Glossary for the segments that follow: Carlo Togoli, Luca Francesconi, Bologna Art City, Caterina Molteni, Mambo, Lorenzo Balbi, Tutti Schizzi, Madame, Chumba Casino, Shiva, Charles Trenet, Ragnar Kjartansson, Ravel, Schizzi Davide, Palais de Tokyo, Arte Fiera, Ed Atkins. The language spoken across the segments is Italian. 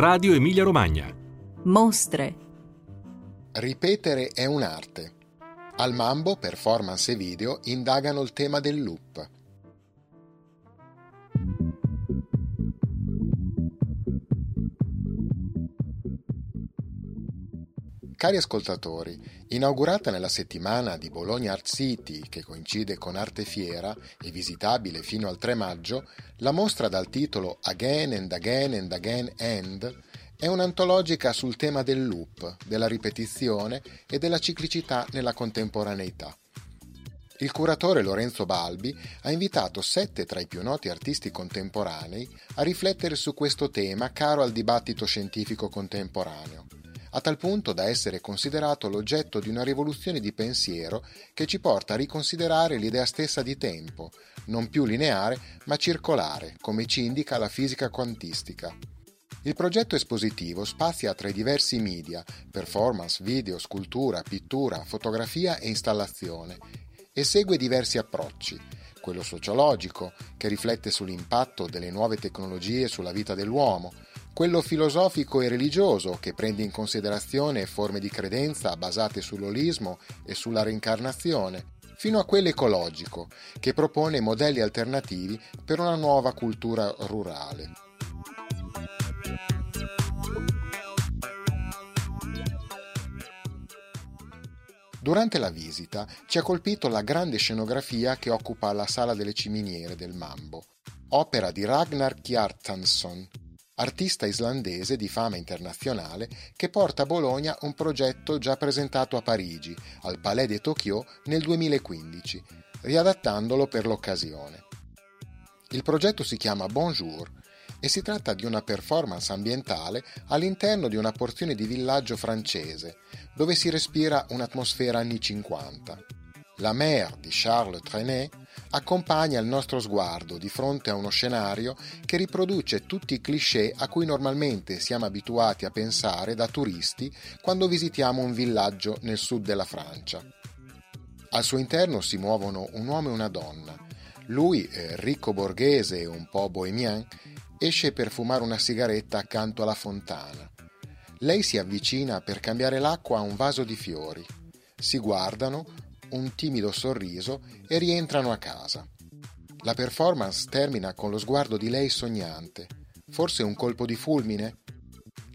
Radio Emilia Romagna. Mostre. Ripetere è un'arte. Al Mambo, performance e video indagano il tema del loop. Cari ascoltatori, inaugurata nella settimana di Bologna Art City, che coincide con Arte Fiera e visitabile fino al 3 maggio, la mostra dal titolo Again and Again and Again and è un'antologica sul tema del loop, della ripetizione e della ciclicità nella contemporaneità. Il curatore Lorenzo Balbi ha invitato 7 tra i più noti artisti contemporanei a riflettere su questo tema caro al dibattito scientifico contemporaneo, a tal punto da essere considerato l'oggetto di una rivoluzione di pensiero che ci porta a riconsiderare l'idea stessa di tempo, non più lineare ma circolare, come ci indica la fisica quantistica. Il progetto espositivo spazia tra i diversi media, performance, video, scultura, pittura, fotografia e installazione, e segue diversi approcci: quello sociologico, che riflette sull'impatto delle nuove tecnologie sulla vita dell'uomo, quello filosofico e religioso, che prende in considerazione forme di credenza basate sull'olismo e sulla reincarnazione, fino a quello ecologico, che propone modelli alternativi per una nuova cultura rurale. Durante la visita ci ha colpito la grande scenografia che occupa la Sala delle Ciminiere del Mambo, opera di Ragnar Kjartansson, artista islandese di fama internazionale che porta a Bologna un progetto già presentato a Parigi, al Palais de Tokyo nel 2015, riadattandolo per l'occasione. Il progetto si chiama Bonjour e si tratta di una performance ambientale all'interno di una porzione di villaggio francese, dove si respira un'atmosfera anni 50. La Mer di Charles Trenet accompagna il nostro sguardo di fronte a uno scenario che riproduce tutti i cliché a cui normalmente siamo abituati a pensare da turisti quando visitiamo un villaggio nel sud della Francia. Al suo interno si muovono un uomo e una donna. Lui, ricco borghese e un po' bohemian, esce per fumare una sigaretta accanto alla fontana. Lei si avvicina per cambiare l'acqua a un vaso di fiori. Si guardano, un timido sorriso, e rientrano a casa. La performance termina con lo sguardo di lei sognante. Forse un colpo di fulmine?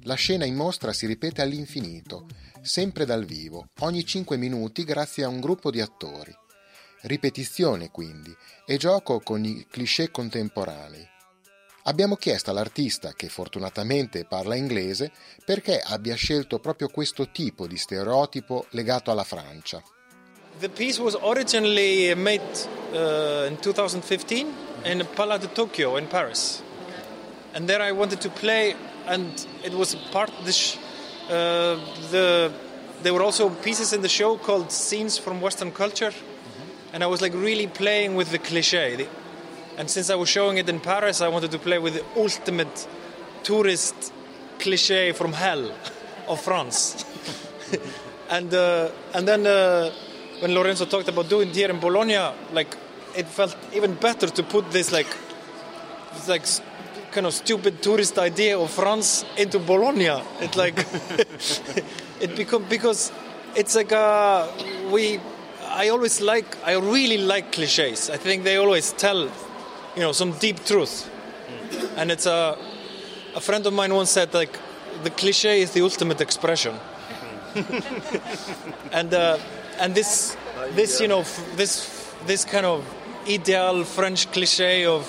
La scena in mostra si ripete all'infinito, sempre dal vivo, ogni 5 minuti grazie a un gruppo di attori. Ripetizione, quindi, e gioco con i cliché contemporanei. Abbiamo chiesto all'artista, che fortunatamente parla inglese, perché abbia scelto proprio questo tipo di stereotipo legato alla Francia. The piece was originally made in 2015 in the Palais de Tokyo in Paris. And there I wanted to play, and it was part of there were also pieces in the show called Scenes from Western Culture. And I was like really playing with the cliché. And since I was showing it in Paris, I wanted to play with the ultimate tourist cliché from hell of France. and then when Lorenzo talked about doing it here in Bologna, like it felt even better to put this like kind of stupid tourist idea of France into Bologna. It like it because it's like I really like clichés. I think they always tell, you know, some deep truth. And it's a friend of mine once said, like, the cliché is the ultimate expression. And this you know, this kind of ideal French cliché of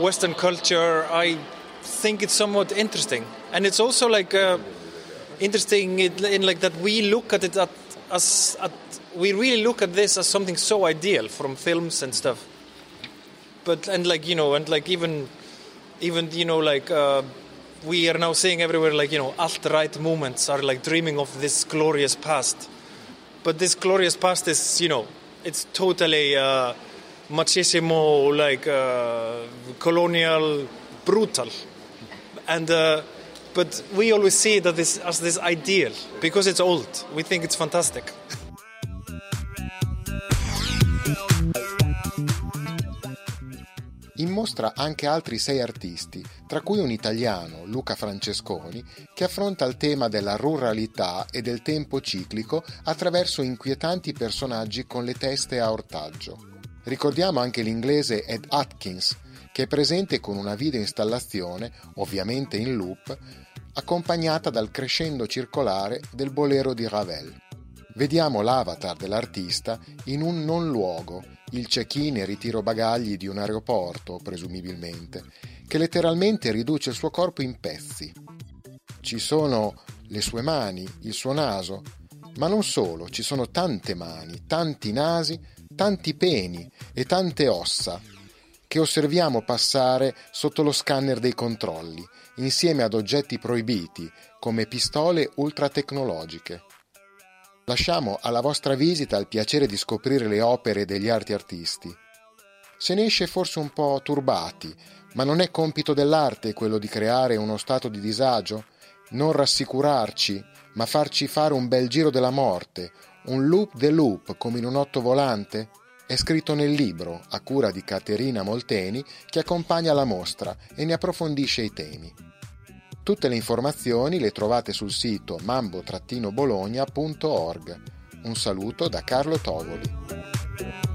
Western culture, I think it's somewhat interesting. And it's also like interesting in like that we look at it we really look at this as something so ideal from films and stuff. But we are now seeing everywhere, like, you know, alt-right movements are like dreaming of this glorious past. But this glorious past is, you know, it's totally machismo, like colonial, brutal. But we always see that this as this ideal because it's old. We think it's fantastic. in mostra anche altri 6 artisti, tra cui un italiano, Luca Francesconi, che affronta il tema della ruralità e del tempo ciclico attraverso inquietanti personaggi con le teste a ortaggio. Ricordiamo anche l'inglese Ed Atkins, che è presente con una videoinstallazione, ovviamente in loop, accompagnata dal crescendo circolare del bolero di Ravel. Vediamo l'avatar dell'artista in un non luogo, il check-in e ritiro bagagli di un aeroporto, presumibilmente, che letteralmente riduce il suo corpo in pezzi. Ci sono le sue mani, il suo naso, ma non solo, ci sono tante mani, tanti nasi, tanti peni e tante ossa che osserviamo passare sotto lo scanner dei controlli, insieme ad oggetti proibiti come pistole ultratecnologiche. Lasciamo alla vostra visita il piacere di scoprire le opere degli arti artisti. Se ne esce forse un po' turbati, ma non è compito dell'arte quello di creare uno stato di disagio, non rassicurarci, ma farci fare un bel giro della morte, un loop de loop come in un ottovolante? È scritto nel libro, a cura di Caterina Molteni, che accompagna la mostra e ne approfondisce i temi. Tutte le informazioni le trovate sul sito mambo-bologna.org. Un saluto da Carlo Togoli.